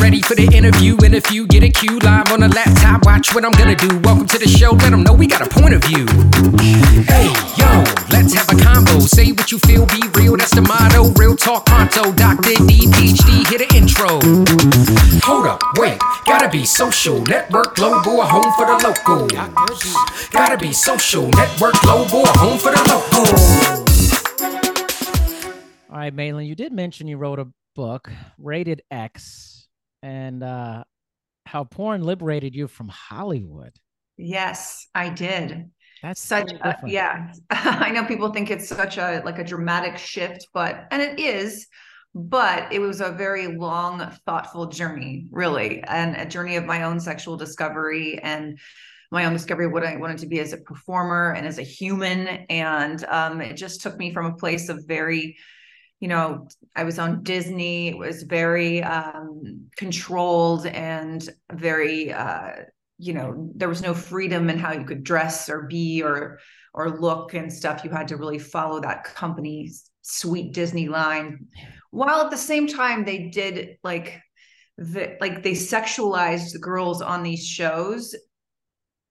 Ready for the interview, and if you get a cue, live on a laptop, watch what I'm gonna do. Welcome to the show, let them know we got a point of view. Hey, yo, let's have a combo. Say what you feel, be real, that's the motto. Real talk, pronto, Dr. D, PhD, hit an intro. Hold up, wait, gotta be social, network, global, a home for the local. Gotta be social, network, global, a home for the local. All right, Maylin, you did mention you wrote a book, Rated X, and how porn liberated you from Hollywood. Yes, I did. That's such a, yeah. I know people think it's such a like a dramatic shift, and it is, but it was a very long, thoughtful journey, really, and a journey of my own sexual discovery and my own discovery of what I wanted to be as a performer and as a human. And it just took me from a place of very, you know, I was on Disney. It was very controlled and very, you know, there was no freedom in how you could dress or be or look and stuff. You had to really follow that company's sweet Disney line. While at the same time, they did like they sexualized the girls on these shows,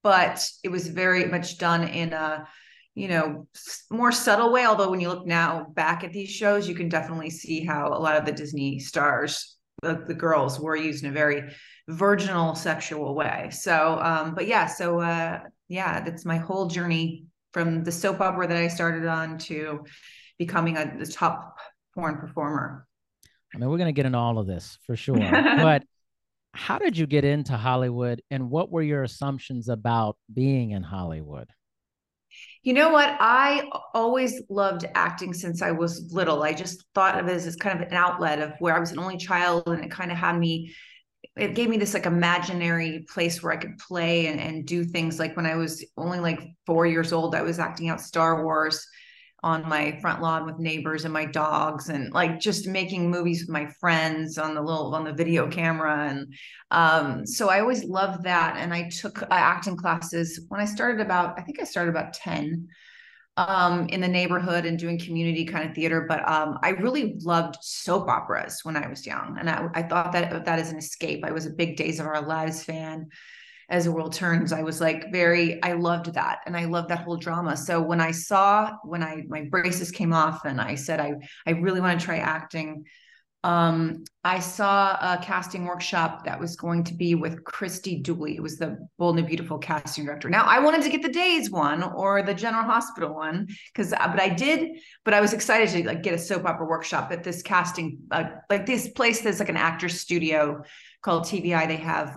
but it was very much done in a, you know, more subtle way. Although when you look now back at these shows, you can definitely see how a lot of the Disney stars, the girls were used in a very virginal sexual way. So, but yeah, so yeah, that's my whole journey from the soap opera that I started on to becoming the top porn performer. I mean, we're going to get into all of this for sure, but how did you get into Hollywood and what were your assumptions about being in Hollywood? You know what? I always loved acting since I was little. I just thought of it as kind of an outlet of where I was an only child, and it kind of had me, it gave me this like imaginary place where I could play and do things. Like when I was only like 4 years old, I was acting out Star Wars on my front lawn with neighbors and my dogs, and like just making movies with my friends on the video camera. And so I always loved that. And I took acting classes when I started about 10 in the neighborhood and doing community kind of theater. But I really loved soap operas when I was young. And I thought that is an escape. I was a big Days of Our Lives fan. As the World Turns, I was like I loved that. And I loved that whole drama. So when my braces came off and I said, I really want to try acting. I saw a casting workshop that was going to be with Christy Dooley. It was the Bold and the Beautiful casting director. Now I wanted to get the Days one or the General Hospital one, but I was excited to like get a soap opera workshop at this casting, like this place. There's like an actor studio called TVI. They have,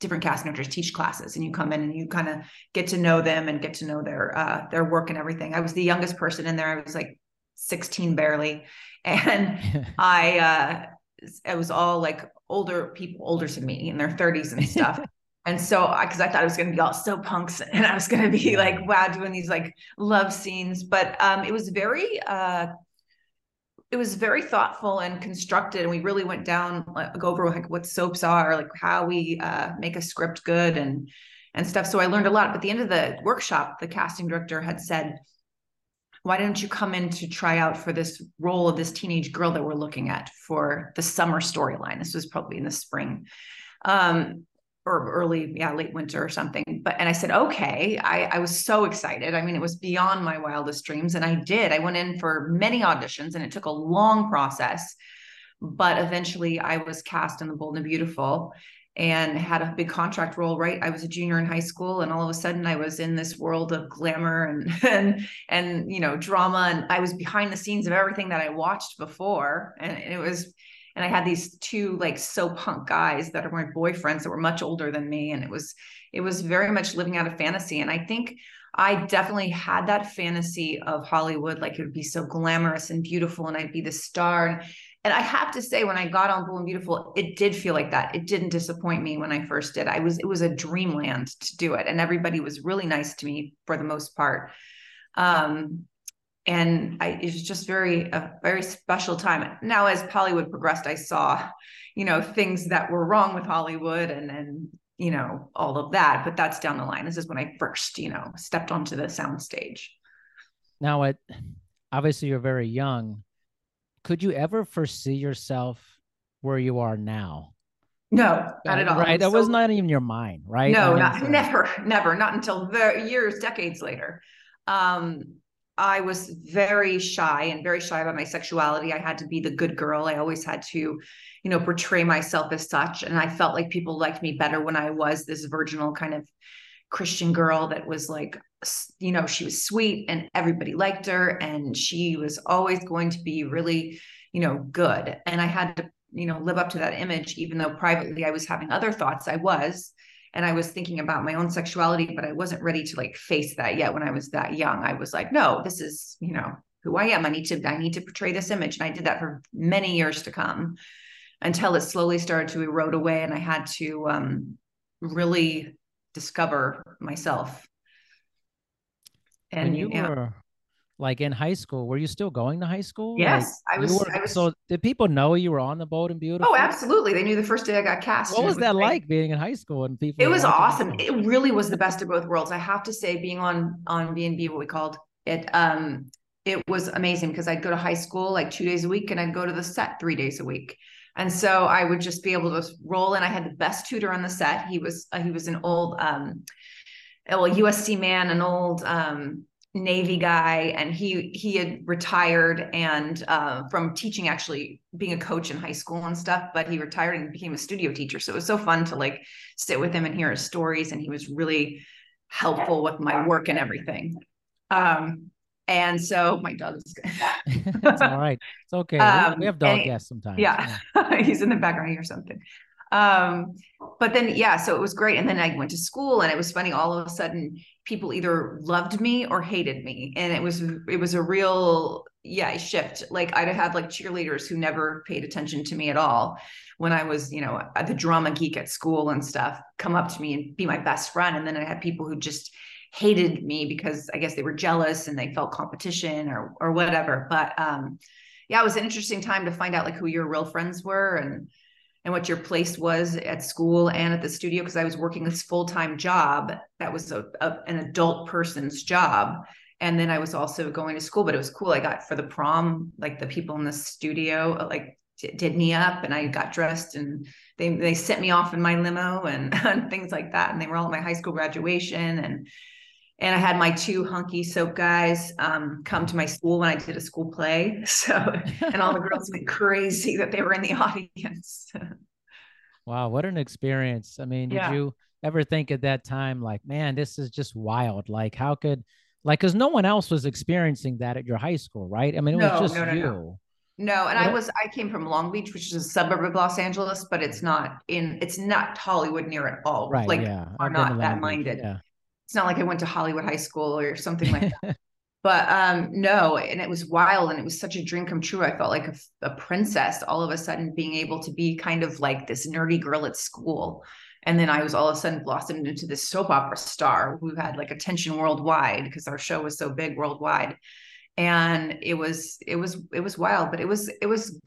different cast directors teach classes, and you come in and you kind of get to know them and get to know their work and everything. I was the youngest person in there. I was like 16 barely. And I was all like older than me in their 30s and stuff. And so because I thought I was going to be all so punks and I was going to be like, wow, doing these like love scenes. But it was very thoughtful and constructed. And we really went down, like, over like what soaps are, like how we make a script good and stuff. So I learned a lot. But at the end of the workshop, the casting director had said, why don't you come in to try out for this role of this teenage girl that we're looking at for the summer storyline? This was probably in the spring or late winter or something. And I said, okay, I was so excited. I mean, it was beyond my wildest dreams. And I did, I went in for many auditions and it took a long process, but eventually I was cast in The Bold and the Beautiful and had a big contract role, right? I was a junior in high school and all of a sudden I was in this world of glamour and you know, drama. And I was behind the scenes of everything that I watched before. And I had these two like so punk guys that are my boyfriends that were much older than me. And it was very much living out a fantasy. And I think I definitely had that fantasy of Hollywood, like it would be so glamorous and beautiful and I'd be the star. And I have to say, when I got on Bold and Beautiful, it did feel like that. It didn't disappoint me when I first did. It was a dreamland to do it. And everybody was really nice to me for the most part. And it was just a very special time. Now, as Hollywood progressed, I saw, you know, things that were wrong with Hollywood and, you know, all of that, but that's down the line. This is when I first, you know, stepped onto the soundstage. Now, obviously you're very young. Could you ever foresee yourself where you are now? No, not at all. Right, that was not even your mind, right? No, never, not until decades later. I was very shy about my sexuality. I had to be the good girl. I always had to, portray myself as such. And I felt like people liked me better when I was this virginal kind of Christian girl that was like, she was sweet and everybody liked her. And she was always going to be really, good. And I had to, live up to that image, even though privately I was having other thoughts. I was thinking about my own sexuality, but I wasn't ready to face that yet. When I was that young, I was like, no, this is, who I am. I need to portray this image. And I did that for many years to come until it slowly started to erode away. And I had to, really discover myself. And were in high school, were you still going to high school? Yes, I was. So did people know you were on The Bold and Beautiful? Oh, absolutely. They knew the first day I got cast. What was that like being in high school and people? It was awesome. It really was the best of both worlds. I have to say, being on B&B, what we called it, it was amazing because I'd go to high school 2 days a week and I'd go to the set 3 days a week. And so I would just be able to roll in. I had the best tutor on the set. He was an old, USC man, an old, Navy guy, and he had retired and from teaching, actually being a coach in high school and stuff, but he retired and became a studio teacher. So it was so fun to sit with him and hear his stories, and he was really helpful with my work and everything. And so my dog is good. It's all right. It's okay. We have dog guests sometimes. Yeah. He's in the background here or something. But then, so it was great. And then I went to school, and it was funny. All of a sudden people either loved me or hated me. And it was a real, shift. I'd have cheerleaders who never paid attention to me at all when I was, the drama geek at school and stuff, come up to me and be my best friend. And then I had people who just hated me because I guess they were jealous and they felt competition or whatever. But, it was an interesting time to find out who your real friends were and what your place was at school and at the studio, because I was working this full-time job that was an adult person's job. And then I was also going to school, but it was cool. I got for the prom, the people in the studio, did me up, and I got dressed, and they sent me off in my limo and things like that. And they were all at my high school graduation. And I had my two hunky soap guys come to my school when I did a school play. So, and all the girls went crazy that they were in the audience. Wow, what an experience. I mean, did you ever think at that time, man, this is just wild. How could, because no one else was experiencing that at your high school, right? I mean, it was just you. No, and I came from Long Beach, which is a suburb of Los Angeles, but it's not Hollywood near at all. Right, Are not that minded. Yeah. It's not I went to Hollywood High School or something like that, but no. And it was wild, and it was such a dream come true. I felt like a princess all of a sudden, being able to be kind of this nerdy girl at school. And then I was all of a sudden blossomed into this soap opera star who had attention worldwide because our show was so big worldwide. And it was wild, but it was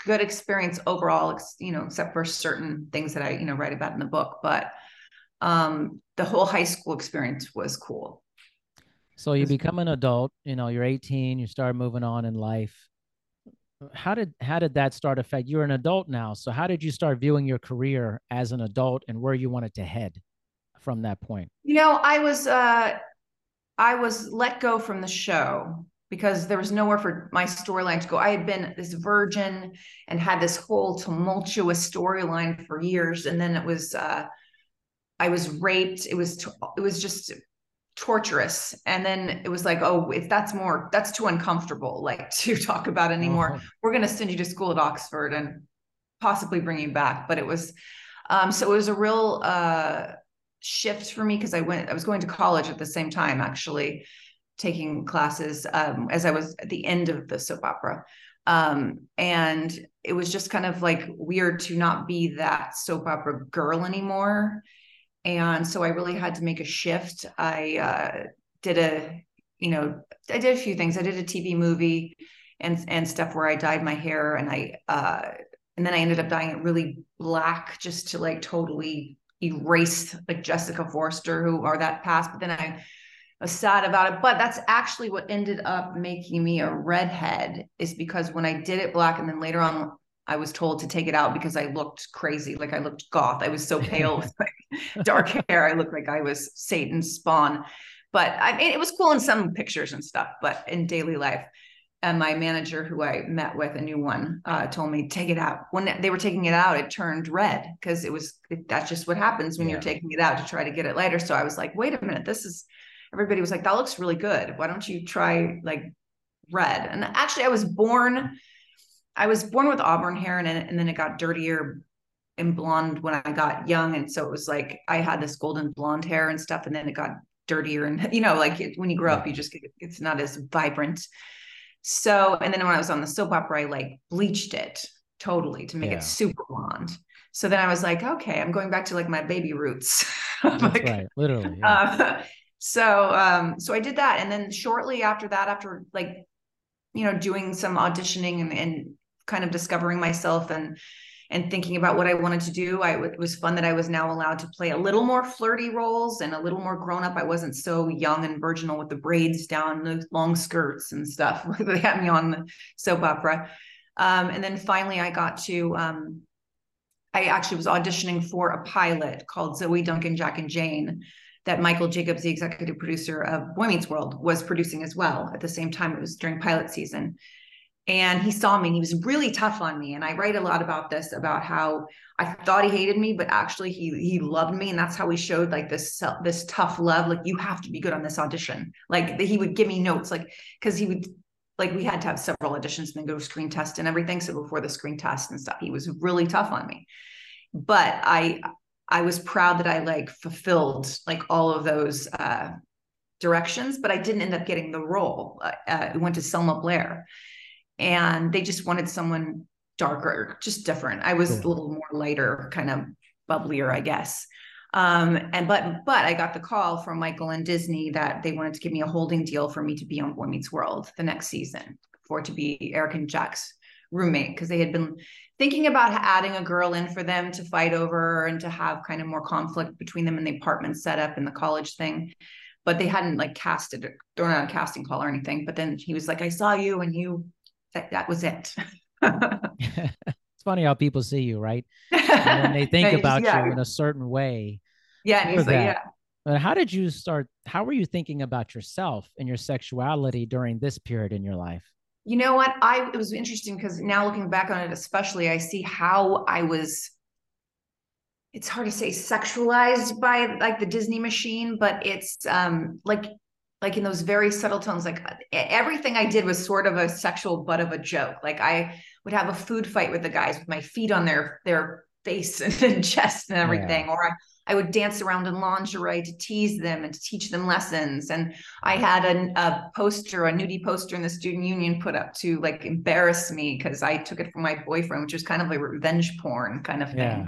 good experience overall, except for certain things that I, write about in the book, but the whole high school experience was cool. So you become an adult, you're 18, you start moving on in life. How did that start affect? You're an adult now. So how did you start viewing your career as an adult and where you wanted to head from that point? I was let go from the show because there was nowhere for my storyline to go. I had been this virgin and had this whole tumultuous storyline for years. And then it was, I was raped. It was just torturous. And then it was if that's too uncomfortable, to talk about anymore, we're going to send you to school at Oxford and possibly bring you back. But it was, so it was a real, shift for me. Cause I was going to college at the same time, actually taking classes, as I was at the end of the soap opera. And it was just kind of weird to not be that soap opera girl anymore. And so I really had to make a shift. I did a few things. I did a TV movie and stuff where I dyed my hair, and then I ended up dyeing it really black just to totally erase Jessica Forster or that past. But then I was sad about it. But that's actually what ended up making me a redhead, is because when I did it black and then later on I was told to take it out because I looked crazy. Like I looked goth. I was so pale with like dark hair. I looked like I was Satan's spawn, but I mean, it was cool in some pictures and stuff, but in daily life. And my manager who I met with, a new one, told me, take it out. When they were taking it out, it turned red because that's just what happens when you're taking it out to try to get it lighter. So I was like, wait a minute, everybody was like, that looks really good. Why don't you try like red? And actually I was born with auburn hair and then it got dirtier and blonde when I got young. And so it was like, I had this golden blonde hair and stuff, and then it got dirtier and, you know, like when you grow up, you just, it's not as vibrant. So, and then when I was on the soap opera, I like bleached it totally to make it super blonde. So then I was like, okay, I'm going back to like my baby roots. That's like, right. Literally. Yeah. So I did that. And then shortly after that, after like, you know, doing some auditioning and kind of discovering myself and thinking about what I wanted to do, it was fun that I was now allowed to play a little more flirty roles and a little more grown up. I wasn't so young and virginal with the braids down, the long skirts and stuff. They had me on the soap opera. And then finally I got to, I actually was auditioning for a pilot called Zoe Duncan, Jack and Jane, that Michael Jacobs, the executive producer of Boy Meets World, was producing as well. At the same time, it was during pilot season. And he saw me and he was really tough on me. And I write a lot about this, about how I thought he hated me, but actually he loved me. And that's how we showed like this tough love. Like, you have to be good on this audition. Like, he would give me notes, like, cause he would, like, we had to have several auditions and then go to screen test and everything. So before the screen test and stuff, he was really tough on me, but I was proud that I like fulfilled like all of those directions, but I didn't end up getting the role. It went to Selma Blair, and they just wanted someone darker, just different. I was a little more lighter, kind of bubblier, I guess. But I got the call from Michael and Disney that they wanted to give me a holding deal for me to be on Boy Meets World the next season, for it to be Eric and Jack's roommate, because they had been thinking about adding a girl in for them to fight over and to have kind of more conflict between them in the apartment setup and the college thing, but they hadn't like thrown out a casting call or anything. But then he was like, I saw you and you, that was it. It's funny how people see you, right? And when they think about you in a certain way. Yeah. And he's like, yeah. But how were you thinking about yourself and your sexuality during this period in your life? You know what? It was interesting because now looking back on it, especially, I see how I was, it's hard to say sexualized by like the Disney machine, but it's like in those very subtle tones, like everything I did was sort of a sexual, but of a joke. Like I would have a food fight with the guys with my feet on their face and chest and everything. Yeah. Or I would dance around in lingerie to tease them and to teach them lessons. And I had a nudie poster in the student union put up to like embarrass me because I took it from my boyfriend, which was kind of like revenge porn kind of thing. Yeah.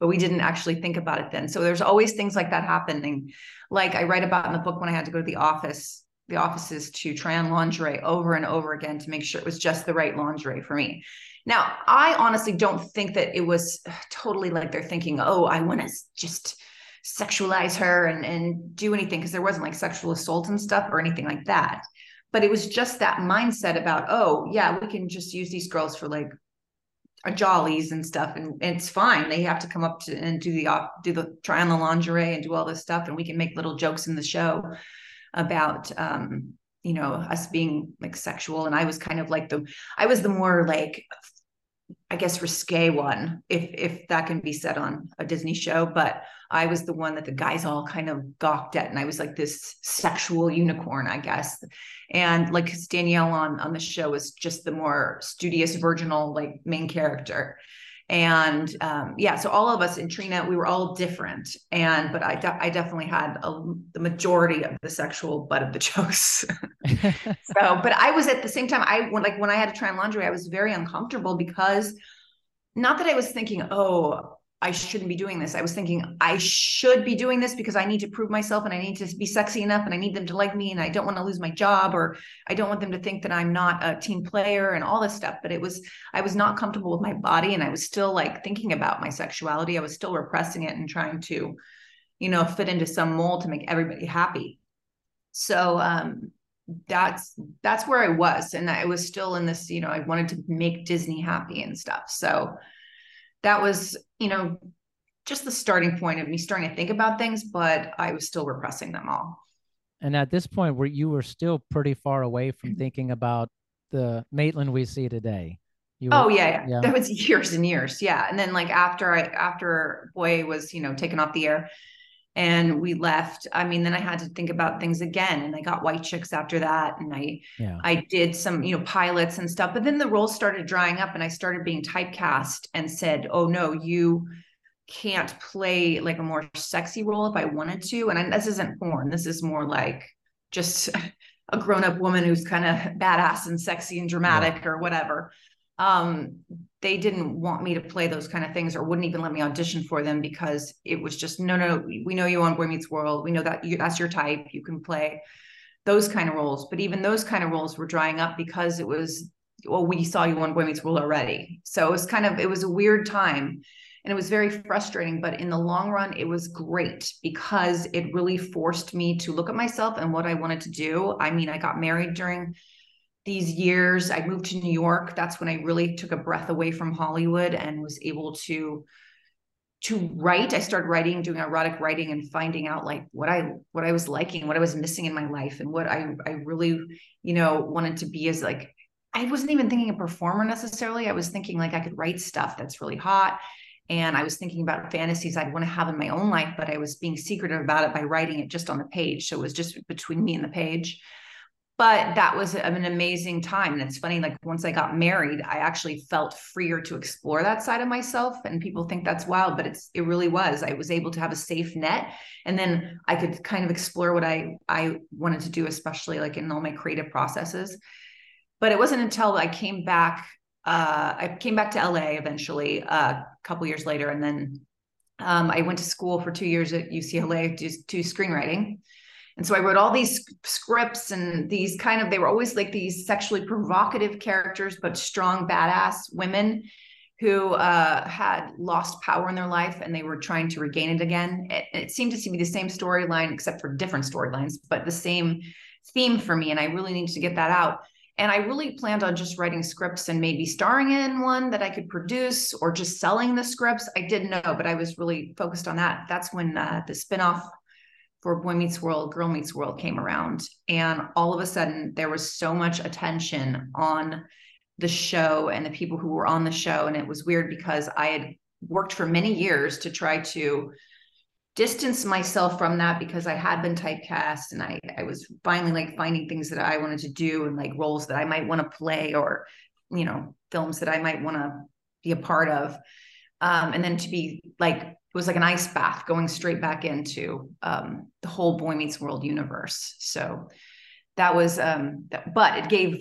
But we didn't actually think about it then. So there's always things like that happening. Like I write about in the book when I had to go to the offices to try on lingerie over and over again to make sure it was just the right lingerie for me. Now, I honestly don't think that it was totally like they're thinking, oh, I want to just sexualize her and do anything, because there wasn't like sexual assault and stuff or anything like that. But it was just that mindset about, oh, yeah, we can just use these girls for like jollies and stuff. And it's fine. They have to come up to and do the try on the lingerie and do all this stuff. And we can make little jokes in the show about, you know, us being like sexual. And I was kind of like I was the more like, I guess, risque one, if that can be said on a Disney show, but I was the one that the guys all kind of gawked at. And I was like this sexual unicorn, I guess. And like Danielle on the show was just the more studious, virginal, like main character. And so all of us in Trina, we were all different. But I definitely had the majority of the sexual butt of the jokes. But I was at the same time, when I had to try on lingerie, I was very uncomfortable because not that I was thinking, oh, I shouldn't be doing this. I was thinking I should be doing this because I need to prove myself and I need to be sexy enough and I need them to like me and I don't want to lose my job or I don't want them to think that I'm not a team player and all this stuff. But I was not comfortable with my body and I was still like thinking about my sexuality. I was still repressing it and trying to, you know, fit into some mold to make everybody happy. So that's where I was. And I was still in this, you know, I wanted to make Disney happy and stuff. So that was, you know, just the starting point of me starting to think about things, but I was still repressing them all. And at this point where you were still pretty far away from thinking about the Maitland we see today. Oh yeah. That was years and years. Yeah. And then like after Boy was, you know, taken off the air and we left, I mean, then I had to think about things again, and I got White Chicks after that. And I did some, you know, pilots and stuff, but then the roles started drying up and I started being typecast and said, oh no, you can't play like a more sexy role if I wanted to. And this isn't porn. This is more like just a grown-up woman who's kind of badass and sexy and dramatic or whatever. They didn't want me to play those kind of things, or wouldn't even let me audition for them, because it was just, no, we know you on Boy Meets World. We know that that's your type. You can play those kind of roles. But even those kind of roles were drying up because it was, well, we saw you on Boy Meets World already. So it was kind of, it was a weird time and it was very frustrating, but in the long run, it was great because it really forced me to look at myself and what I wanted to do. I mean, I got married during these years. I moved to New York. That's when I really took a breath away from Hollywood and was able to write. I started writing, doing erotic writing, and finding out like what I was liking, what I was missing in my life, and what I really, you know, wanted to be. As like, I wasn't even thinking a performer necessarily. I was thinking like I could write stuff that's really hot. And I was thinking about fantasies I'd want to have in my own life, but I was being secretive about it by writing it just on the page. So it was just between me and the page. But that was an amazing time. And it's funny, like once I got married, I actually felt freer to explore that side of myself. And people think that's wild, but it really was. I was able to have a safe net. And then I could kind of explore what I wanted to do, especially like in all my creative processes. But it wasn't until I came back. I came back to LA eventually a couple years later. And then I went to school for 2 years at UCLA to screenwriting. And so I wrote all these scripts and these kind of, they were always like these sexually provocative characters, but strong, badass women who had lost power in their life and they were trying to regain it again. It seemed to be the same storyline, except for different storylines, but the same theme for me. And I really needed to get that out. And I really planned on just writing scripts and maybe starring in one that I could produce, or just selling the scripts. I didn't know, but I was really focused on that. That's when the spinoff for Boy Meets World, Girl Meets World came around. And all of a sudden there was so much attention on the show and the people who were on the show. And it was weird because I had worked for many years to try to distance myself from that, because I had been typecast and I was finally like finding things that I wanted to do and like roles that I might want to play, or, you know, films that I might want to be a part of. And then to be like, it was like an ice bath going straight back into the whole Boy Meets World universe. So that was, but it gave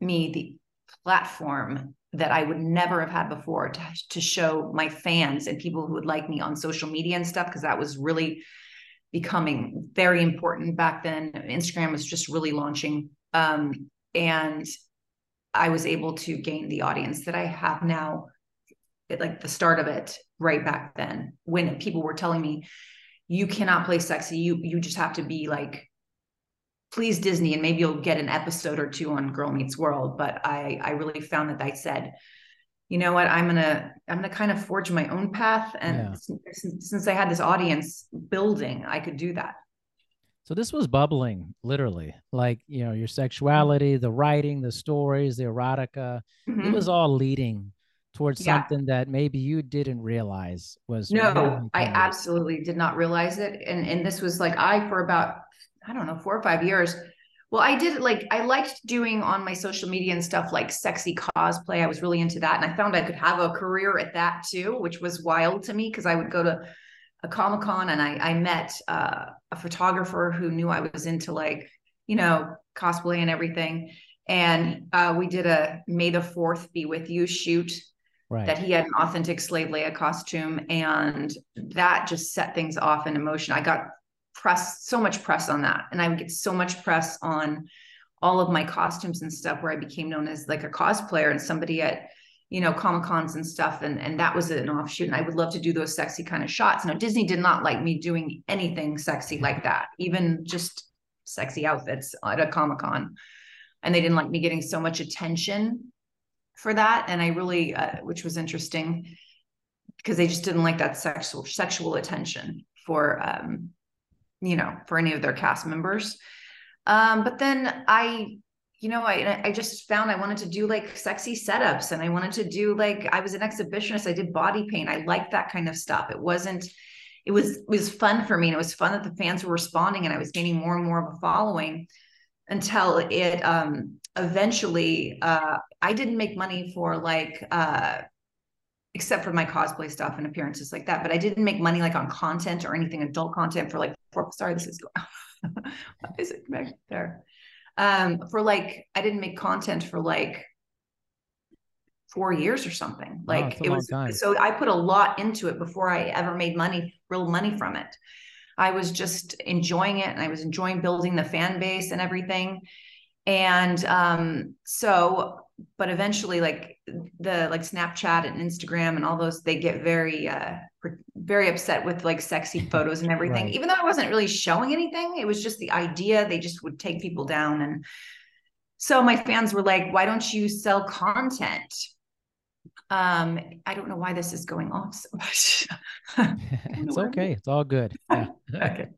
me the platform that I would never have had before to show my fans and people who would like me on social media and stuff, because that was really becoming very important back then. Instagram was just really launching. And I was able to gain the audience that I have now, like the start of it right back then, when people were telling me, you cannot play sexy. You just have to be like, please Disney, and maybe you'll get an episode or two on Girl Meets World. But I really found that I said, you know what, I'm gonna kind of forge my own path. And since I had this audience building, I could do that. So this was bubbling, literally, like, you know, your sexuality, the writing, the stories, the erotica, it was all leading towards something that maybe you didn't realize was. No, really, I absolutely did not realize it. And this was like, for about, I don't know, 4 or 5 years. Well, I did like, I liked doing on my social media and stuff like sexy cosplay. I was really into that. And I found I could have a career at that too, which was wild to me, because I would go to a Comic-Con and I met a photographer who knew I was into like, you know, cosplay and everything. And we did a May the Fourth Be With You shoot. Right. That he had an authentic slave Leia costume. And that just set things off in motion. I got so much press on that. And I would get so much press on all of my costumes and stuff, where I became known as like a cosplayer and somebody at, you know, Comic-Cons and stuff. And that was an offshoot. And I would love to do those sexy kind of shots. Now, Disney did not like me doing anything sexy like that, even just sexy outfits at a Comic-Con, and they didn't like me getting so much attention for that. And I really, which was interesting because they just didn't like that sexual attention for, you know, for any of their cast members. But then I, you know, I just found I wanted to do like sexy setups, and I wanted to do like, I was an exhibitionist. I did body paint. I liked that kind of stuff. It was fun for me. And it was fun that the fans were responding, and I was gaining more and more of a following until it, eventually, I didn't make money for like, except for my cosplay stuff and appearances like that, but I didn't make money like on content or anything, adult content for like, sorry, this is, what is it back there? For like, I didn't make content for like 4 years or something. Like it was, so I put a lot into it before I ever made money, real money from it. I was just enjoying it, and I was enjoying building the fan base and everything. And, so, but eventually like the, like Snapchat and Instagram and all those, they get very, very upset with like sexy photos and everything, right. Even though I wasn't really showing anything. It was just the idea. They just would take people down. And so my fans were like, why don't you sell content? I don't know why this is going on so much. It's okay. It's all good. Yeah. Okay.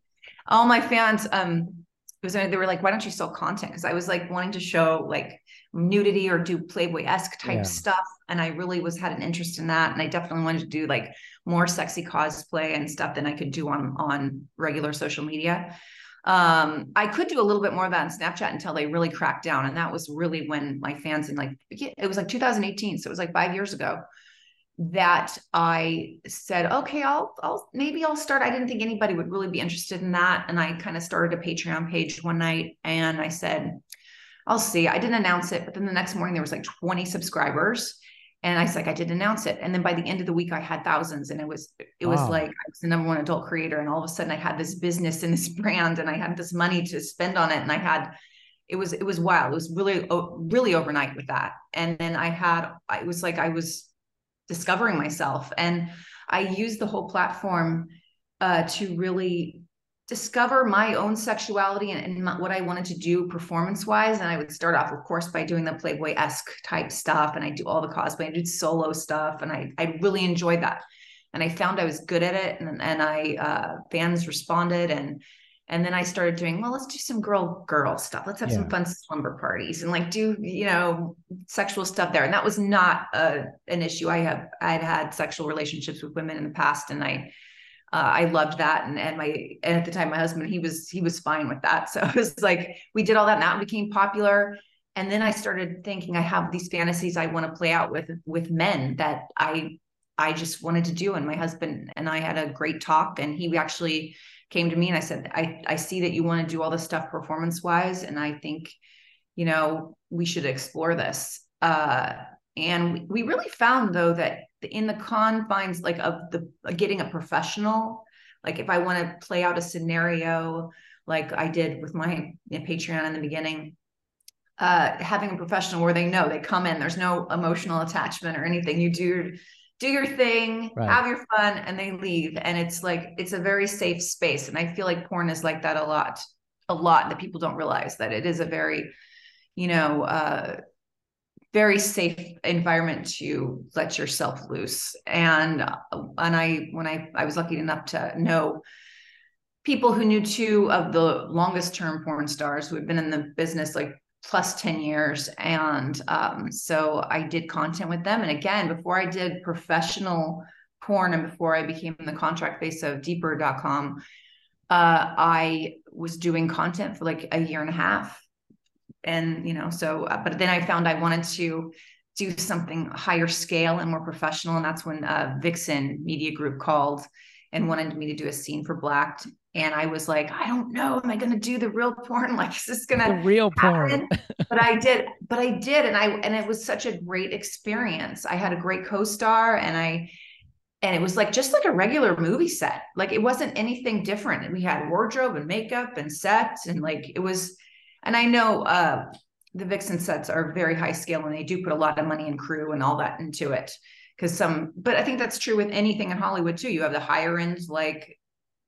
All my fans, they were like, why don't you sell content? Because I was like wanting to show like nudity or do Playboy-esque type stuff. And I really had an interest in that. And I definitely wanted to do like more sexy cosplay and stuff than I could do on regular social media. I could do a little bit more of that on Snapchat until they really cracked down. And that was really when my fans, in like, it was like 2018. So it was like 5 years ago that I said, okay, maybe I'll start. I didn't think anybody would really be interested in that. And I kind of started a Patreon page one night, and I said, I'll see. I didn't announce it, but then the next morning there was like 20 subscribers, and I was like, I did announce it. And then by the end of the week I had thousands, and it was like, I was the #1 adult creator. And all of a sudden I had this business and this brand, and I had this money to spend on it. And I had, it was wild. It was really, really overnight with that. And then I was discovering myself, and I used the whole platform to really discover my own sexuality and what I wanted to do performance wise. And I would start off, of course, by doing the Playboy-esque type stuff, and I do all the cosplay, I did solo stuff, and I really enjoyed that, and I found I was good at it, and fans responded, and then I started doing, well, let's do some girl stuff. Let's have some fun slumber parties and like do, you know, sexual stuff there. And that was not an issue. I'd had sexual relationships with women in the past, and I loved that. And at the time, my husband, he was fine with that. So it was like, we did all that, and that became popular. And then I started thinking, I have these fantasies I want to play out with men that I just wanted to do. And my husband and I had a great talk, and he actually came to me and I said, I see that you want to do all this stuff performance wise. And I think, you know, we should explore this. And we really found though, that in the confines, like getting a professional, like if I want to play out a scenario, like I did with my Patreon in the beginning, having a professional where they know they come in, there's no emotional attachment or anything. You do your thing, right. Have your fun, and they leave. And it's like, it's a very safe space. And I feel like porn is like that a lot that people don't realize, that it is a very, you know, very safe environment to let yourself loose. And I was lucky enough to know people who knew two of the longest term porn stars who had been in the business, like plus 10 years. And, so I did content with them. And again, before I did professional porn and before I became the contract face of Deeper.com, I was doing content for like a year and a half. And, you know, so, but then I found I wanted to do something higher scale and more professional. And that's when, Vixen Media Group called and wanted me to do a scene for Blacked. And I was like, I don't know. Am I going to do the real porn? Like, is this going to real happen? Porn? But I did. And it was such a great experience. I had a great co-star, and it was like, just like a regular movie set. Like it wasn't anything different. And we had wardrobe and makeup and sets, and like, it was, and I know, the Vixen sets are very high scale, and they do put a lot of money and crew and all that into it. But I think that's true with anything in Hollywood too. You have the higher end, like,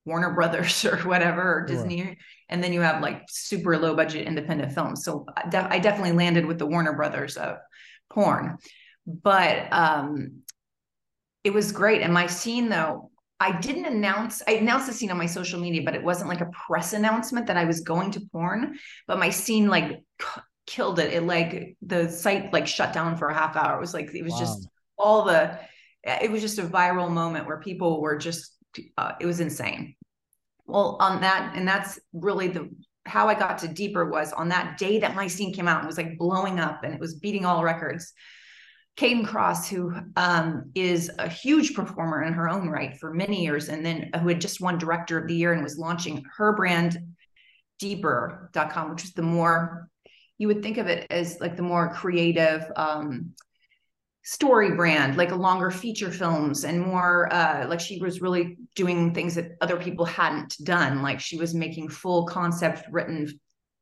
Warner Brothers or whatever, or Disney. Right. And then you have like super low budget independent films. So I definitely landed with the Warner Brothers of porn, but it was great. And my scene though, I announced the scene on my social media, but it wasn't like a press announcement that I was going to porn, but my scene like killed it. It like the site like shut down for a half hour. It was like, it was just it was just a viral moment where people were just, it was insane. Well, on that, and that's really how I got to Deeper was on that day that my scene came out and was like blowing up and it was beating all records. Caden Cross, who is a huge performer in her own right for many years, and then who had just won Director of the Year and was launching her brand, Deeper.com, which is the more, you would think of it as like the more creative story brand, like a longer feature films and more like she was really doing things that other people hadn't done. Like she was making full concept written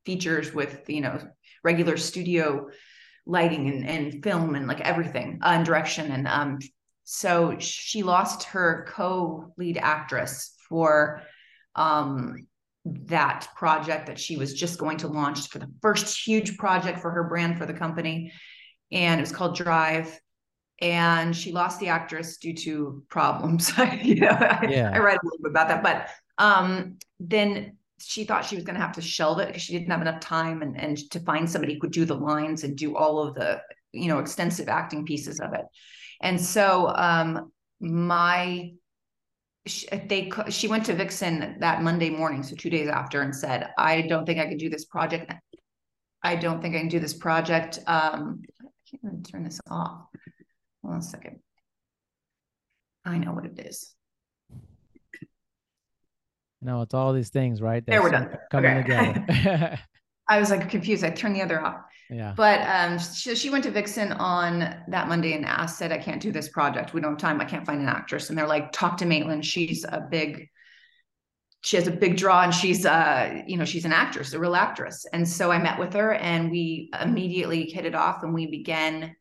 features with, you know, regular studio lighting and film and like everything and direction. And so she lost her co-lead actress for that project that she was just going to launch for the first huge project for her brand for the company. And it was called Drive. And she lost the actress due to problems. You know, I read a little bit about that, but then she thought she was going to have to shelve it because she didn't have enough time and to find somebody who could do the lines and do all of the, you know, extensive acting pieces of it. And so she went to Vixen that Monday morning, so 2 days after, and said, I don't think I can do this project. I can't even turn this off. Hold on a second. I know what it is. No, it's all these things, right? There, we're done. Coming together. I was like confused. I turned the other off. Yeah. But she went to Vixen on that Monday and said, I can't do this project. We don't have time. I can't find an actress. And they're like, talk to Maitland. She has a big draw and she's, you know, she's an actress, a real actress. And so I met with her and we immediately hit it off and we began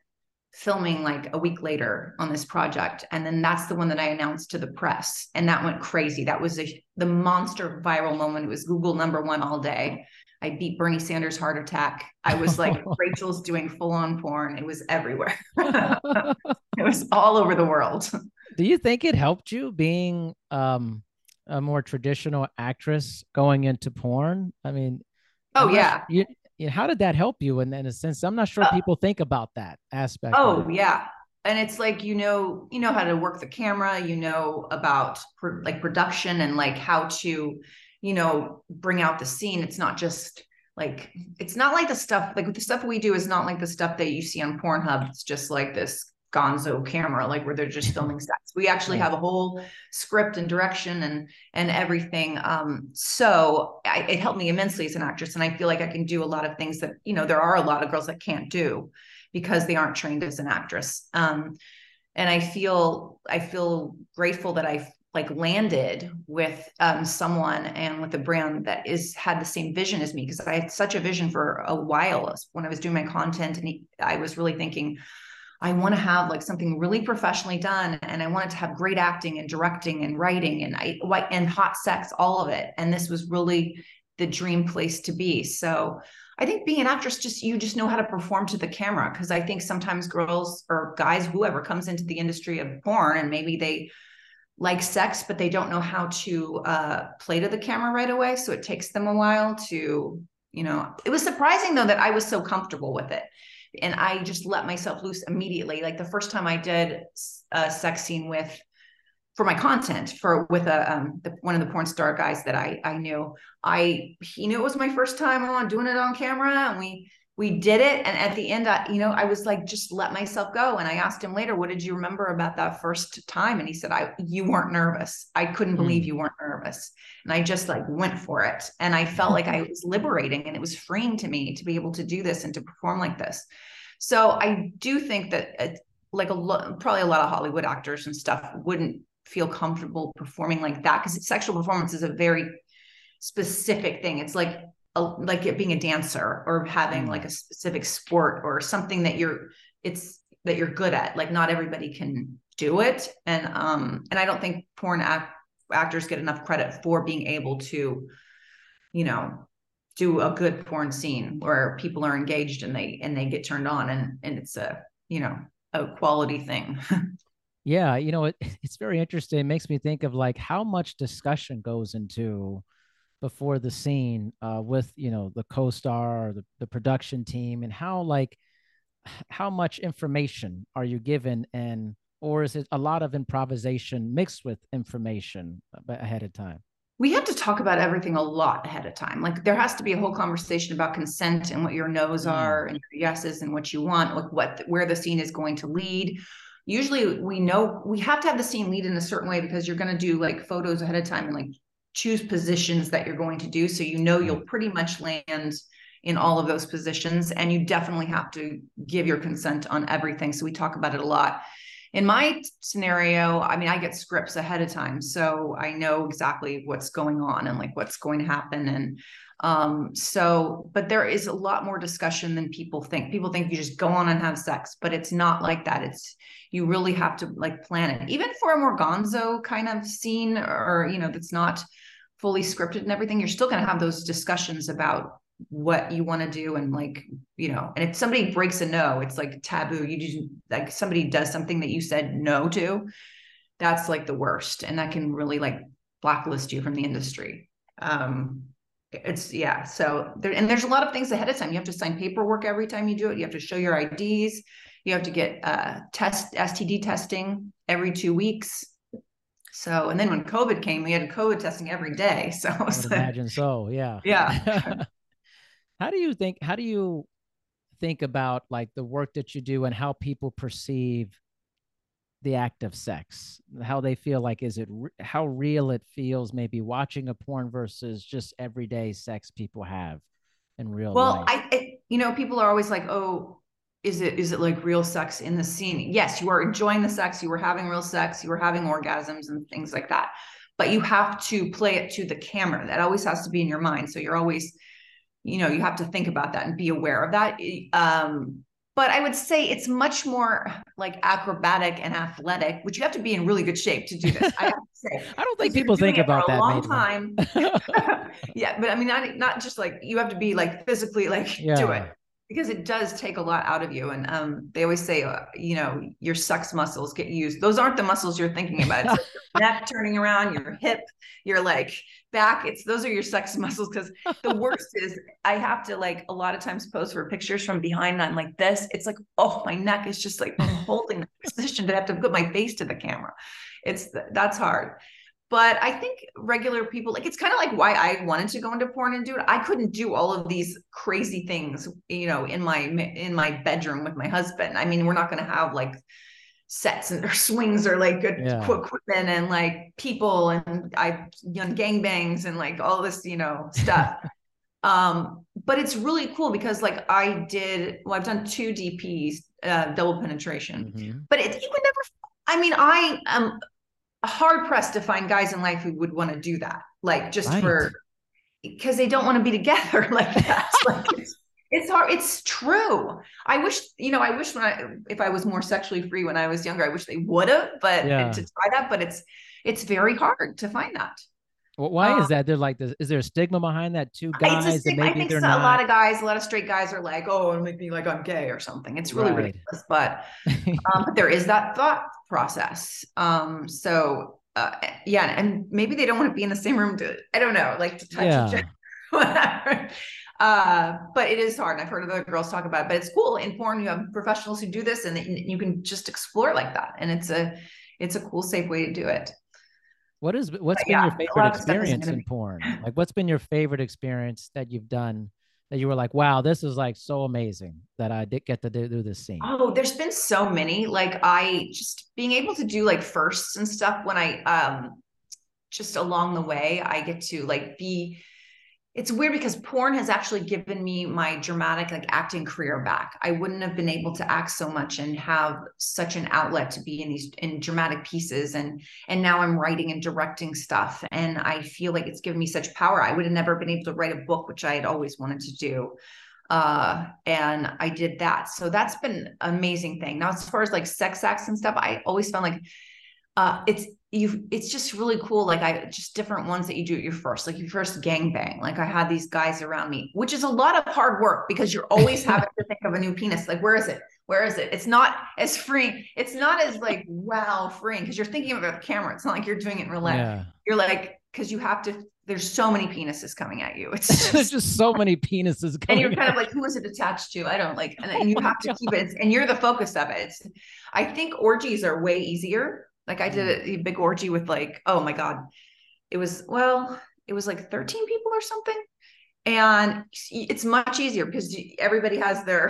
filming like a week later on this project. And then that's the one that I announced to the press, and that went crazy. That was the monster viral moment. It was Google #1 all day. I beat Bernie Sanders' heart attack. I was like, Rachel's doing full on porn. It was everywhere. It was all over the world. Do you think it helped you being a more traditional actress going into porn? I mean, how did that help you? And in a sense, I'm not sure people think about that aspect. Oh yeah. And it's like, you know how to work the camera, you know, about like production and like how to, you know, bring out the scene. It's not just like, it's not like the stuff, like the stuff we do is not like the stuff that you see on Pornhub. It's just like this gonzo camera, like where they're just filming sets. We actually have a whole script and direction and everything. It helped me immensely as an actress. And I feel like I can do a lot of things that, you know, there are a lot of girls that can't do because they aren't trained as an actress. And I feel grateful that I like landed with someone and with a brand that had the same vision as me, because I had such a vision for a while when I was doing my content. And I was really thinking, I want to have like something really professionally done, and I wanted to have great acting and directing and writing and hot sex, all of it. And this was really the dream place to be. So I think being an actress, you just know how to perform to the camera. Cause I think sometimes girls or guys, whoever comes into the industry of porn, and maybe they like sex, but they don't know how to play to the camera right away. So it takes them a while to, you know, it was surprising though, that I was so comfortable with it. And I just let myself loose immediately. Like the first time I did a sex scene one of the porn star guys that I knew, he knew it was my first time on doing it on camera, and we did it. And at the end, I was like, just let myself go. And I asked him later, what did you remember about that first time? And he said, you weren't nervous. I couldn't believe you weren't nervous. And I just like went for it. And I felt like I was liberating, and it was freeing to me to be able to do this and to perform like this. So I do think that probably a lot of Hollywood actors and stuff wouldn't feel comfortable performing like that, because sexual performance is a very specific thing. It's like it being a dancer or having like a specific sport or something that you're good at. Like not everybody can do it. And I don't think porn actors get enough credit for being able to, you know, do a good porn scene where people are engaged and they get turned on, and it's a, you know, a quality thing. Yeah. You know, it's very interesting. It makes me think of like how much discussion goes into before the scene with, you know, the co-star or the production team, and how much information are you given, and, or is it a lot of improvisation mixed with information ahead of time? We have to talk about everything a lot ahead of time. Like there has to be a whole conversation about consent and what your no's are and your yeses and what you want, like where the scene is going to lead. Usually we know we have to have the scene lead in a certain way because you're going to do like photos ahead of time and like choose positions that you're going to do. So, you know, you'll pretty much land in all of those positions, and you definitely have to give your consent on everything. So we talk about it a lot. In my scenario, I mean, I get scripts ahead of time, so I know exactly what's going on and like what's going to happen. And but there is a lot more discussion than people think. People think you just go on and have sex, but it's not like that. You really have to like plan it. Even for a more gonzo kind of scene, or, you know, that's not fully scripted and everything, you're still going to have those discussions about what you want to do, and like, you know, and if somebody breaks a no, it's like taboo. You just like, somebody does something that you said no to, that's like the worst, and that can really like blacklist you from the industry. There's a lot of things ahead of time. You have to sign paperwork every time you do it. You have to show your IDs. You have to get STD testing every 2 weeks. So, and then when COVID came, we had COVID testing every day. So I would imagine so. Yeah. Yeah. How do you think about like the work that you do and how people perceive the act of sex, how they feel like, how real it feels maybe watching a porn versus just everyday sex people have in real life? Well, people are always like, oh, is it like real sex in the scene? Yes, you are enjoying the sex. You were having real sex. You were having orgasms and things like that, but you have to play it to the camera. That always has to be in your mind. So you're always, you know, you have to think about that and be aware of that. But I would say it's much more like acrobatic and athletic, which you have to be in really good shape to do this. I have to say, I don't think people think about that. A long time. Yeah. But I mean, not just like, you have to be like physically like do it, because it does take a lot out of you. And they always say, you know, your sex muscles get used. Those aren't the muscles you're thinking about. It's like your neck turning around, your hip, your like back. Those are your sex muscles. Because the worst is I have to like a lot of times pose for pictures from behind, and I'm like this. It's like, oh, my neck is just like I'm holding the position to have to put my face to the camera. That's hard. But I think regular people, like, it's kind of like why I wanted to go into porn and do it. I couldn't do all of these crazy things, you know, in my bedroom with my husband. I mean, we're not going to have like sets and or swings or like good equipment and like people and gangbangs and like all this, you know, stuff. But it's really cool because like I've done 2 DPs, double penetration, but you would never, I mean, I am hard pressed to find guys in life who would want to do that. Like just because they don't want to be together like that. Like it's hard. It's true. I wish if I was more sexually free when I was younger, I wish they would have, but to try that, but it's very hard to find that. Well, why is that? Is there a stigma behind that too? Guys, that maybe I think a lot of guys, a lot of straight guys are like, oh, and make me like I'm gay or something. It's really ridiculous, but there is that thought process. And maybe they don't want to be in the same room. I don't know, like to touch each other, whatever. But it is hard. I've heard other girls talk about it, but it's cool. In porn, you have professionals who do this, and you can just explore like that. And it's a cool, safe way to do it. What's been your favorite experience in porn? Like, what's been your favorite experience that you've done that you were like, wow, this is like so amazing that I did get to do this scene? Oh, there's been so many. Like I just being able to do like firsts and stuff when I, just along the way, I get to like it's weird because porn has actually given me my dramatic like acting career back. I wouldn't have been able to act so much and have such an outlet to be in dramatic pieces. And now I'm writing and directing stuff. And I feel like it's given me such power. I would have never been able to write a book, which I had always wanted to do. And I did that. So that's been an amazing thing. Now, as far as like sex acts and stuff, I always found like, It's just really cool. Like different ones that you do at your first gangbang. Like I had these guys around me, which is a lot of hard work because you're always having to think of a new penis. Like, where is it? It's not as freeing. It's not as like, wow, freeing. Cause you're thinking about the camera. It's not like you're doing it in real life. Yeah. You're like, cause you have to, there's so many penises coming at you. It's just, there's just so many penises coming. And you're kind of like, who is it attached to? I don't like, and you have to keep it. And you're the focus of it. I think orgies are way easier. Like I did a big orgy with like, oh my God, it was like 13 people or something. And it's much easier because everybody has their,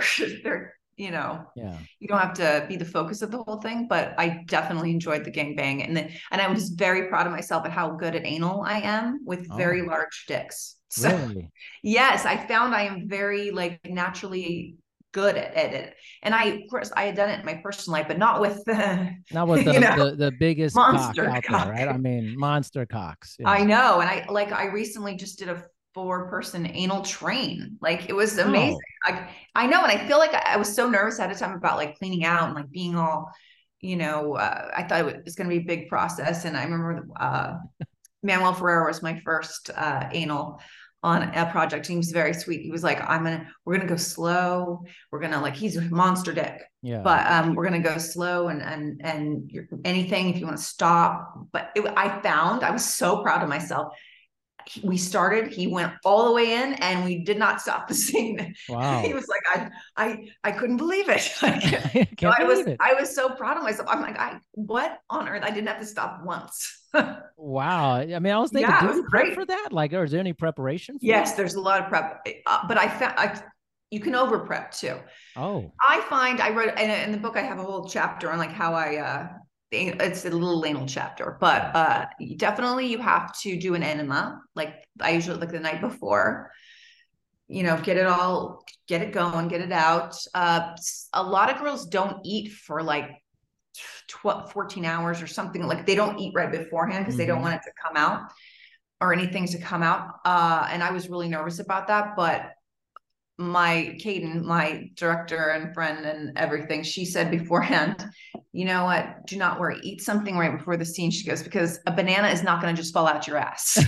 you know, you don't have to be the focus of the whole thing, but I definitely enjoyed the gangbang. And I was very proud of myself at how good at anal I am with very large dicks. So really? Yes, I found I am very like naturally good at it. And of course I had done it in my personal life, but not with the you know, the biggest monster cock out there, right? I mean, monster cocks. Yeah. I know. And I recently just did a 4-person anal train. Like it was amazing. Oh. I know. And I feel like I was so nervous ahead of time about like cleaning out and like being all, you know, I thought it was going to be a big process. And I remember Manuel Ferrera was my first anal on a project. He was very sweet. He was like, we're going to go slow. We're going to like, he's a monster dick, but we're going to go slow and anything, if you want to stop. But I was so proud of myself. He went all the way in and we did not stop the scene. Wow. He was like, I couldn't believe it. Like, I was so proud of myself. I'm like, what on earth? I didn't have to stop once. Wow. I mean, I was thinking, do you prep for that? Like, or is there any preparation for that? There's a lot of prep, but I found you can over prep too. Oh, I find I wrote in the book, I have a whole chapter on like how it's a little anal chapter, but definitely you have to do an enema. Like I usually like the night before, you know, get it going, get it out. A lot of girls don't eat for like 14 hours or something. Like they don't eat right beforehand because they don't want it to come out or anything to come out. And I was really nervous about that, but Caden, my director and friend and everything, she said beforehand, you know what, do not worry, eat something right before the scene. She goes, because a banana is not going to just fall out your ass.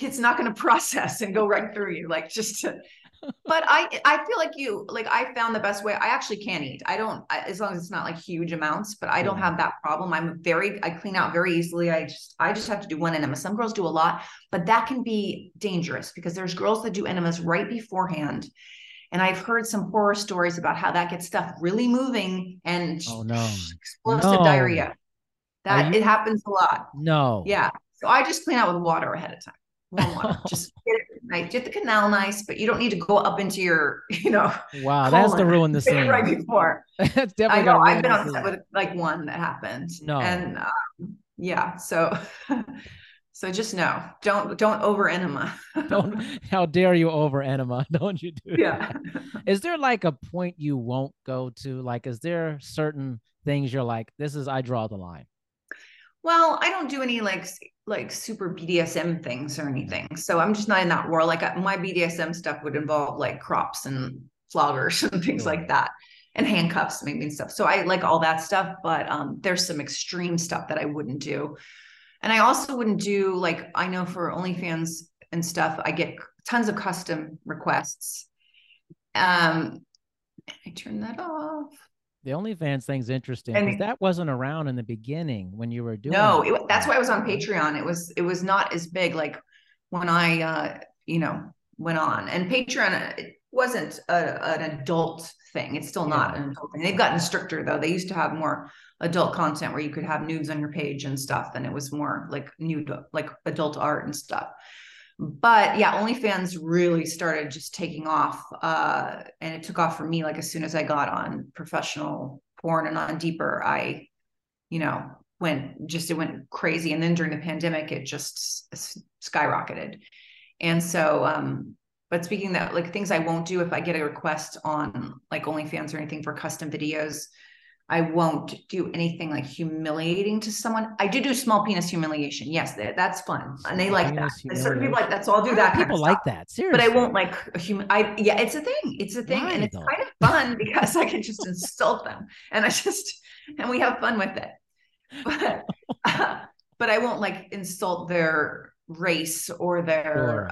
It's not going to process and go right through you. Like but I feel like I found the best way. I actually can eat. As long as it's not like huge amounts, but I don't have that problem. I clean out very easily. I just have to do one enema. Some girls do a lot, but that can be dangerous because there's girls that do enemas right beforehand. And I've heard some horror stories about how that gets stuff really moving and explosive diarrhea. It happens a lot. No. Yeah. So I just clean out with water ahead of time. Warm water. Just get it nice. Get the canal nice, but you don't need to go up into your, you know. Wow, that's to ruin the scene right before. That's definitely. I know. I've been on set with like one that happened. No. And so just no. Don't over enema. Don't. How dare you over enema? Don't you do? Yeah. That. Is there like a point you won't go to? Like, is there certain things you're like, I draw the line? Well, I don't do any like super BDSM things or anything. So I'm just not in that world. Like my BDSM stuff would involve like crops and floggers and things like that and handcuffs maybe and stuff. So I like all that stuff, but there's some extreme stuff that I wouldn't do. And I also wouldn't do like, I know for OnlyFans and stuff, I get tons of custom requests. I turn that off. The OnlyFans thing's interesting because that wasn't around in the beginning when you were doing. No, that's why I was on Patreon. It was not as big like when I went on, and Patreon it wasn't an adult thing. It's still not an adult thing. They've gotten stricter though. They used to have more adult content where you could have nudes on your page and stuff, and it was more like nude, like adult art and stuff. But yeah, OnlyFans really started just taking off. And it took off for me, like as soon as I got on professional porn and on Deeper, it went crazy. And then during the pandemic, it just skyrocketed. And so, but speaking of that, like things I won't do, if I get a request on like OnlyFans or anything for custom videos, I won't do anything like humiliating to someone. I do small penis humiliation. Yes, that's fun. And they like that. Certain people like that. So I'll do that. People like that. Seriously. But I won't like a human. Yeah, it's a thing. It's a thing. And it's kind of fun because I can just insult them and we have fun with it. But I won't like insult their race or their,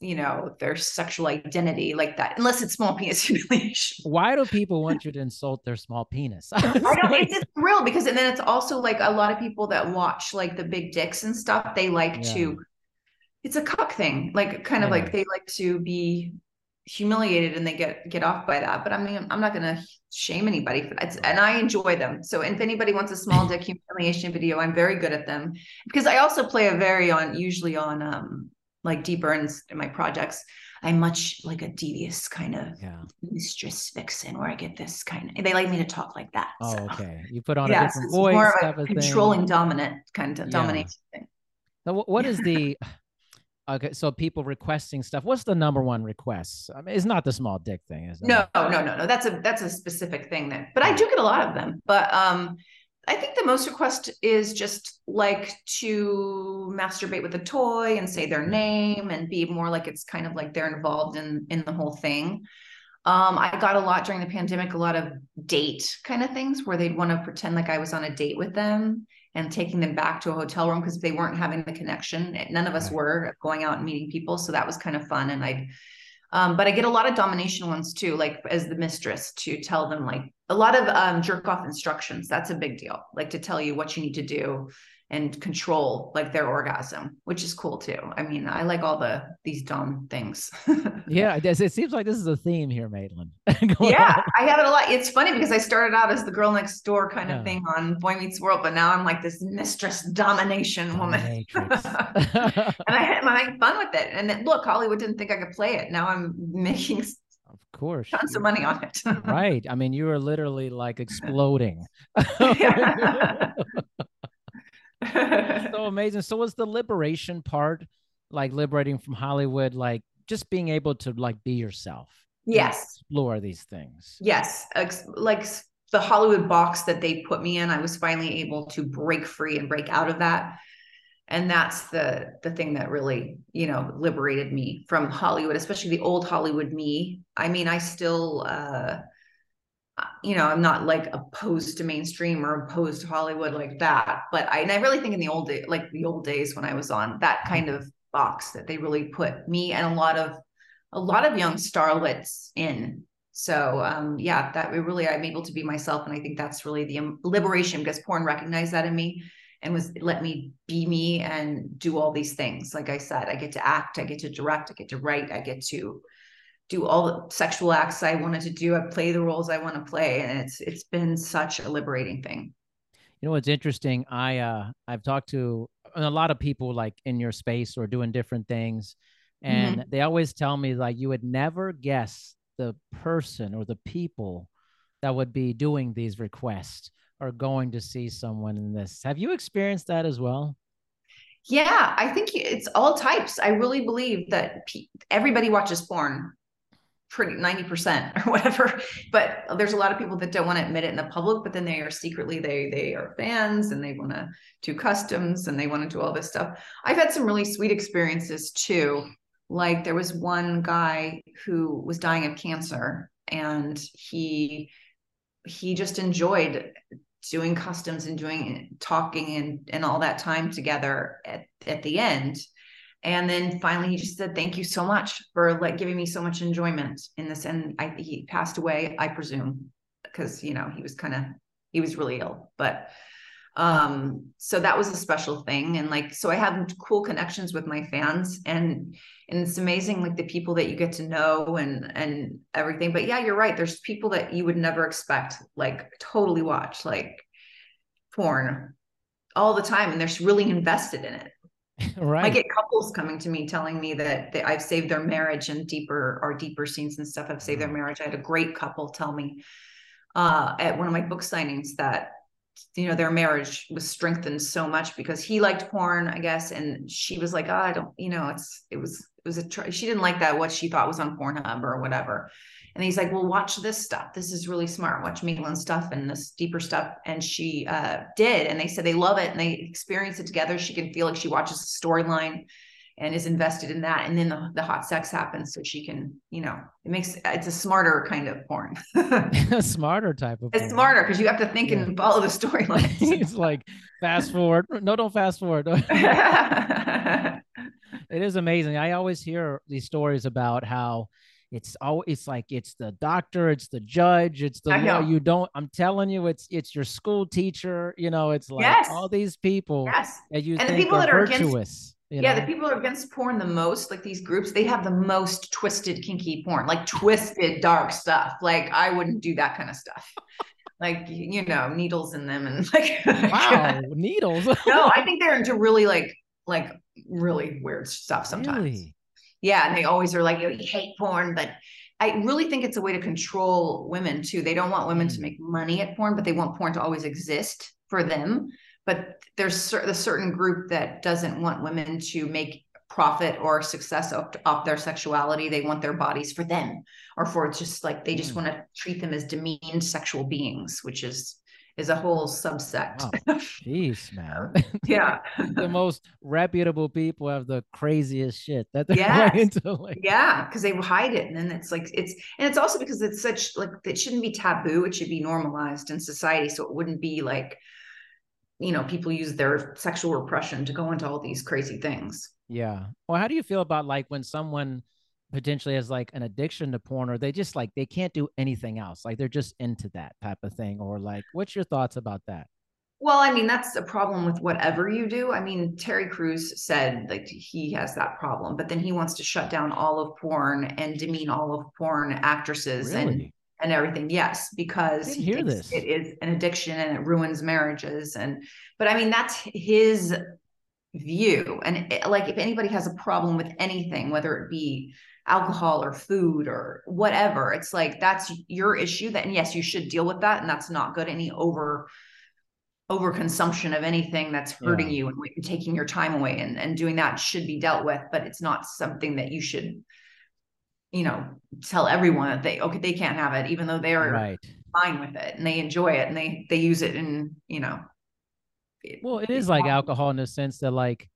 their sexual identity like that, unless it's small penis humiliation. Why do people want you to insult their small penis? It's real, because, and then it's also like a lot of people that watch like the big dicks and stuff, they like to, it's a cuck thing, like kind of like they like to be humiliated and they get off by that. But I mean, I'm not going to shame anybody for that. And I enjoy them. So if anybody wants a small dick humiliation video, I'm very good at them, because I also play usually on like deep burns in my projects. I'm much like a devious kind of mistress vixen, where I get this kind of, they like me to talk like that. Oh, so. Okay. You put on a different voice. More of a controlling thing. Dominant kind of domination thing. Now, what is the... Okay, so people requesting stuff. What's the number one request? I mean, it's not the small dick thing, is it? No. That's a specific thing that, but I do get a lot of them. But I think the most request is just like to masturbate with a toy and say their name and be more like, it's kind of like they're involved in the whole thing. I got a lot during the pandemic, a lot of date kind of things where they'd want to pretend like I was on a date with them and taking them back to a hotel room, because they weren't having the connection. None of us were going out and meeting people. So that was kind of fun. And but I get a lot of domination ones too, like as the mistress, to tell them like a lot of jerk off instructions. That's a big deal. Like to tell you what you need to do and control like their orgasm, which is cool too. I mean, I like all these dumb things. It seems like this is a theme here, Maitland. I have it a lot. It's funny because I started out as the girl next door kind of thing on Boy Meets World, but now I'm like this mistress domination woman. And I'm having fun with it. And then, look, Hollywood didn't think I could play it. Now I'm making tons of money on it. Right. I mean, you are literally like exploding. So amazing. So was the liberation part, like liberating from Hollywood, like just being able to like be yourself? Yes. Explore these things. Yes. Like the Hollywood box that they put me in, I was finally able to break free and break out of that. And that's the thing that really, liberated me from Hollywood, especially the old Hollywood me. I mean, I still, I'm not like opposed to mainstream or opposed to Hollywood like that, but I really think in the old day, like the old days when I was on that kind of box, that they really put me and a lot of young starlets in. So, I'm able to be myself. And I think that's really the liberation, because porn recognized that in me and let me be me and do all these things. Like I said, I get to act, I get to direct, I get to write, I get to do all the sexual acts I wanted to do. I play the roles I want to play. And it's been such a liberating thing. You know, what's interesting. I've talked to a lot of people like in your space or doing different things. And they always tell me like, you would never guess the person or the people that would be doing these requests or going to see someone in this. Have you experienced that as well? Yeah, I think it's all types. I really believe that everybody watches porn. Pretty 90% or whatever, but there's a lot of people that don't want to admit it in the public, but then they are secretly, they are fans and they want to do customs and they want to do all this stuff. I've had some really sweet experiences too. Like there was one guy who was dying of cancer and he just enjoyed doing customs and talking and all that time together at the end. And then finally he just said, thank you so much for giving me so much enjoyment in this. And he passed away, I presume, because, he was really ill, but, so that was a special thing. And so I have cool connections with my fans and it's amazing, like the people that you get to know and everything, but yeah, you're right. There's people that you would never expect, like totally watch like porn all the time. And they're really invested in it. Right. I get couples coming to me telling me that I've saved their marriage and deeper scenes and stuff. I've saved their marriage. I had a great couple tell me at one of my book signings that, their marriage was strengthened so much because he liked porn, I guess. And she was like, oh, I don't, she didn't like that, what she thought was on Pornhub or whatever. And he's like, well, watch this stuff. This is really smart. Watch Maitland stuff and this deeper stuff. And she did. And they said they love it. And they experience it together. She can feel like she watches the storyline and is invested in that. And then the hot sex happens, so she can, you know, it's a smarter kind of porn. A smarter type of porn. It's smarter because you have to think and follow the storyline. It's like fast forward. No, don't fast forward. It is amazing. I always hear these stories about how it's the doctor, it's the judge, it's the law. You don't, I'm telling you, it's your school teacher, you know, it's like all these people that you and think the people that are virtuous. The people who are against porn the most, like these groups, they have the most twisted, kinky porn, like twisted, dark stuff. Like I wouldn't do that kind of stuff. Like, you know, needles in them and like, wow, needles. No, I think they're into really like really weird stuff sometimes. Really? Yeah. And they always are like, you hate porn, but I really think it's a way to control women too. They don't want women to make money at porn, but they want porn to always exist for them. But there's a certain group that doesn't want women to make profit or success off their sexuality. They want their bodies for them, or for just like, they just want to treat them as demeaned sexual beings, which is a whole subsect. Oh, jeez, man. Yeah. The most reputable people have the craziest shit that they're into. Like, because they hide it. And then it's like, it's also because it's such like, it shouldn't be taboo. It should be normalized in society. So it wouldn't be like, you know, people use their sexual repression to go into all these crazy things. Yeah. Well, how do you feel about like when someone potentially has like an addiction to porn, or they just like, they can't do anything else. Like they're just into that type of thing, or like, what's your thoughts about that? Well, I mean, that's a problem with whatever you do. I mean, Terry Crews said like he has that problem, but then he wants to shut down all of porn and demean all of porn actresses and everything. Yes. Because it is an addiction and it ruins marriages. But I mean, that's his view. And like, if anybody has a problem with anything, whether it be alcohol or food or whatever, it's like, that's your issue and yes, you should deal with that. And that's not good. Any overconsumption of anything that's hurting you and taking your time away and doing that should be dealt with, but it's not something that you should, you know, tell everyone that they can't have it, even though they're fine with it and they enjoy it and they use it in, you know. Well, it is like alcohol in the sense that like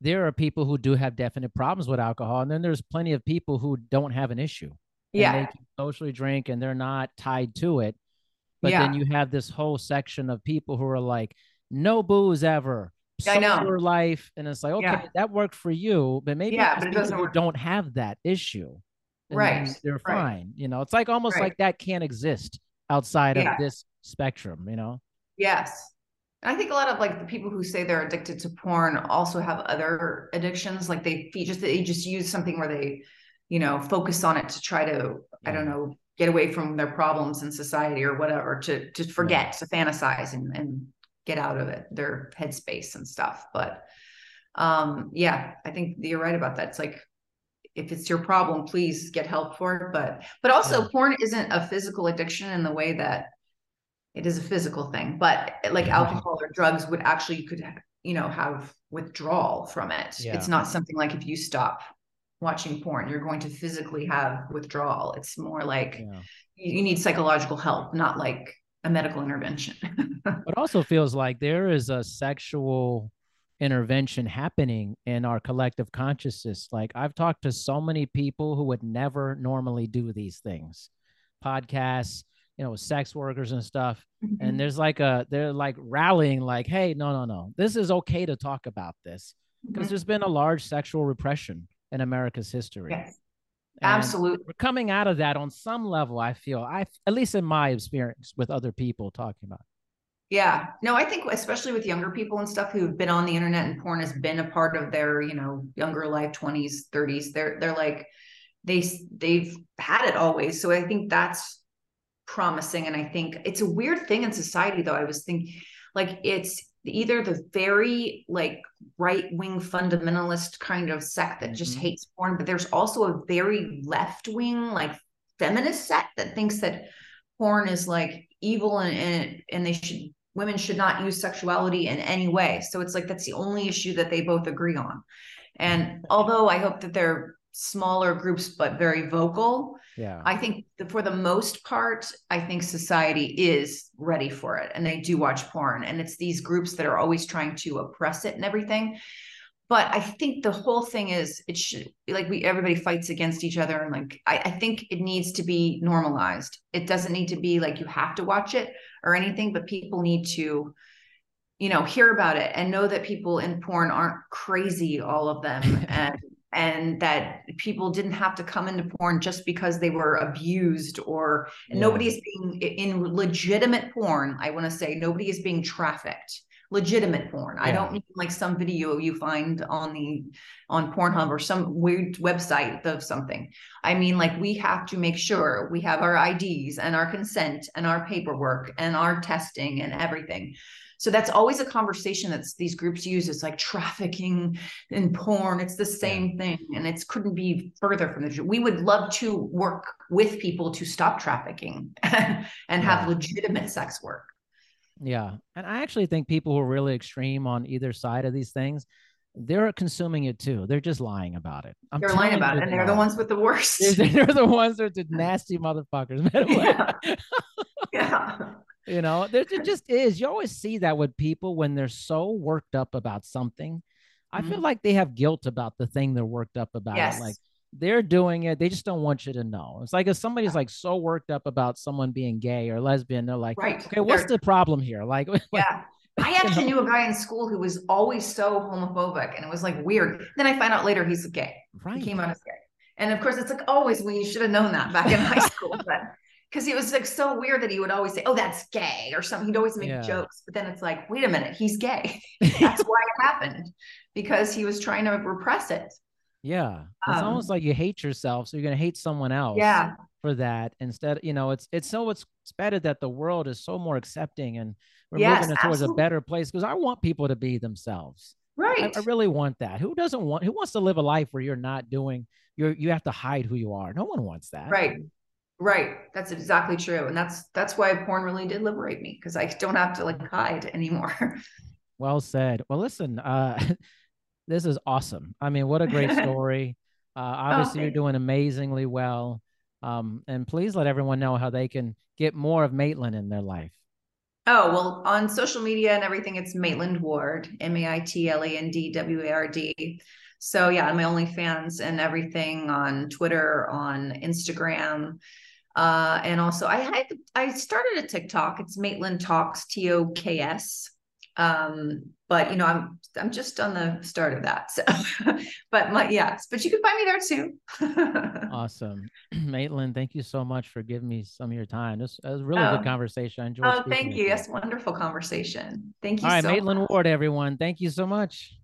there are people who do have definite problems with alcohol. And then there's plenty of people who don't have an issue. Yeah. And they can socially drink and they're not tied to it. But then you have this whole section of people who are like, no booze ever. I know. Your life. And it's like, okay, that worked for you. But maybe but it doesn't work. Don't have that issue. They're fine. You know, it's like almost like that can't exist outside of this spectrum, you know? Yes. I think a lot of like the people who say they're addicted to porn also have other addictions. Like they just use something where they, you know, focus on it to try to, I don't know, get away from their problems in society or whatever, to forget, to fantasize and get out of it, their headspace and stuff. But I think you're right about that. It's like, if it's your problem, please get help for it. But also porn isn't a physical addiction in the way that it is a physical thing, but like alcohol or drugs would actually, you could, you know, have withdrawal from it. Yeah. It's not something like if you stop watching porn, you're going to physically have withdrawal. It's more like you need psychological help, not like a medical intervention. It also feels like there is a sexual intervention happening in our collective consciousness. Like I've talked to so many people who would never normally do these things, podcasts, you know, sex workers and stuff. Mm-hmm. And there's like they're like rallying, like, hey, no. This is okay to talk about this because there's been a large sexual repression in America's history. Yes. Absolutely. We're coming out of that on some level. I feel at least in my experience with other people talking about. Yeah, no, I think especially with younger people and stuff who've been on the internet and porn has been a part of their, you know, younger life, 20s, 30s, they're like, they've had it always. So I think that's promising. And I think it's a weird thing in society though. I was thinking like, it's either the very like right-wing fundamentalist kind of sect that just hates porn, but there's also a very left-wing like feminist sect that thinks that porn is like evil and women should not use sexuality in any way. So it's like, that's the only issue that they both agree on. And although I hope that they're smaller groups, but very vocal. Yeah. I think for the most part, I think society is ready for it. And they do watch porn, and it's these groups that are always trying to oppress it and everything. But I think the whole thing is, it should be like everybody fights against each other. And like, I think it needs to be normalized. It doesn't need to be like, you have to watch it or anything, but people need to, you know, hear about it and know that people in porn aren't crazy, all of them. And that people didn't have to come into porn just because they were abused or nobody's being in legitimate porn. I want to say nobody is being trafficked. Legitimate porn. Yeah. I don't mean like some video you find on Pornhub or some weird website of something. I mean, like, we have to make sure we have our IDs and our consent and our paperwork and our testing and everything. So that's always a conversation that these groups use. It's like trafficking in porn. It's the same thing. And it couldn't be further from the, we would love to work with people to stop trafficking and have legitimate sex work. Yeah. And I actually think people who are really extreme on either side of these things, they're consuming it too. They're just lying about it. They're lying about it. And they're the ones with the worst. They're the ones that are the nasty motherfuckers. Yeah. Yeah. You know, there just is. You always see that with people when they're so worked up about something. I feel like they have guilt about the thing they're worked up about. Yes. Like, they're doing it. They just don't want you to know. It's like if somebody's like so worked up about someone being gay or lesbian, they're like, okay, what's the problem here? Like, I actually knew a guy in school who was always so homophobic, and it was like weird. Then I find out later he's gay. Right. He came out as gay. And of course it's like always when you should have known that back in high school, but because it was like so weird that he would always say, oh, that's gay or something. He'd always make jokes, but then it's like, wait a minute, he's gay. That's why it happened, because he was trying to repress it. Yeah. It's almost like you hate yourself, so you're going to hate someone else for that. Instead, you know, it's better that the world is so more accepting and we're moving it towards a better place, because I want people to be themselves. Right. I really want that. Who wants to live a life where you're not doing, you have to hide who you are? No one wants that. Right. Right. That's exactly true. And that's why porn really did liberate me, because I don't have to like hide anymore. Well said. Well, listen, this is awesome. I mean, what a great story. Obviously you're doing amazingly well. And please let everyone know how they can get more of Maitland in their life. Oh, well, on social media and everything, it's Maitland Ward, MaitlandWard. So yeah, my OnlyFans and everything, on Twitter, on Instagram. And also I started a TikTok. It's Maitland Talks, TOKS. But you know, I'm just on the start of that. So, but you can find me there too. Awesome. Maitland, thank you so much for giving me some of your time. This was a really good conversation. I enjoyed it. Oh, thank you. Yes. Wonderful conversation. Thank you. All right. Maitland Ward, everyone. Thank you so much.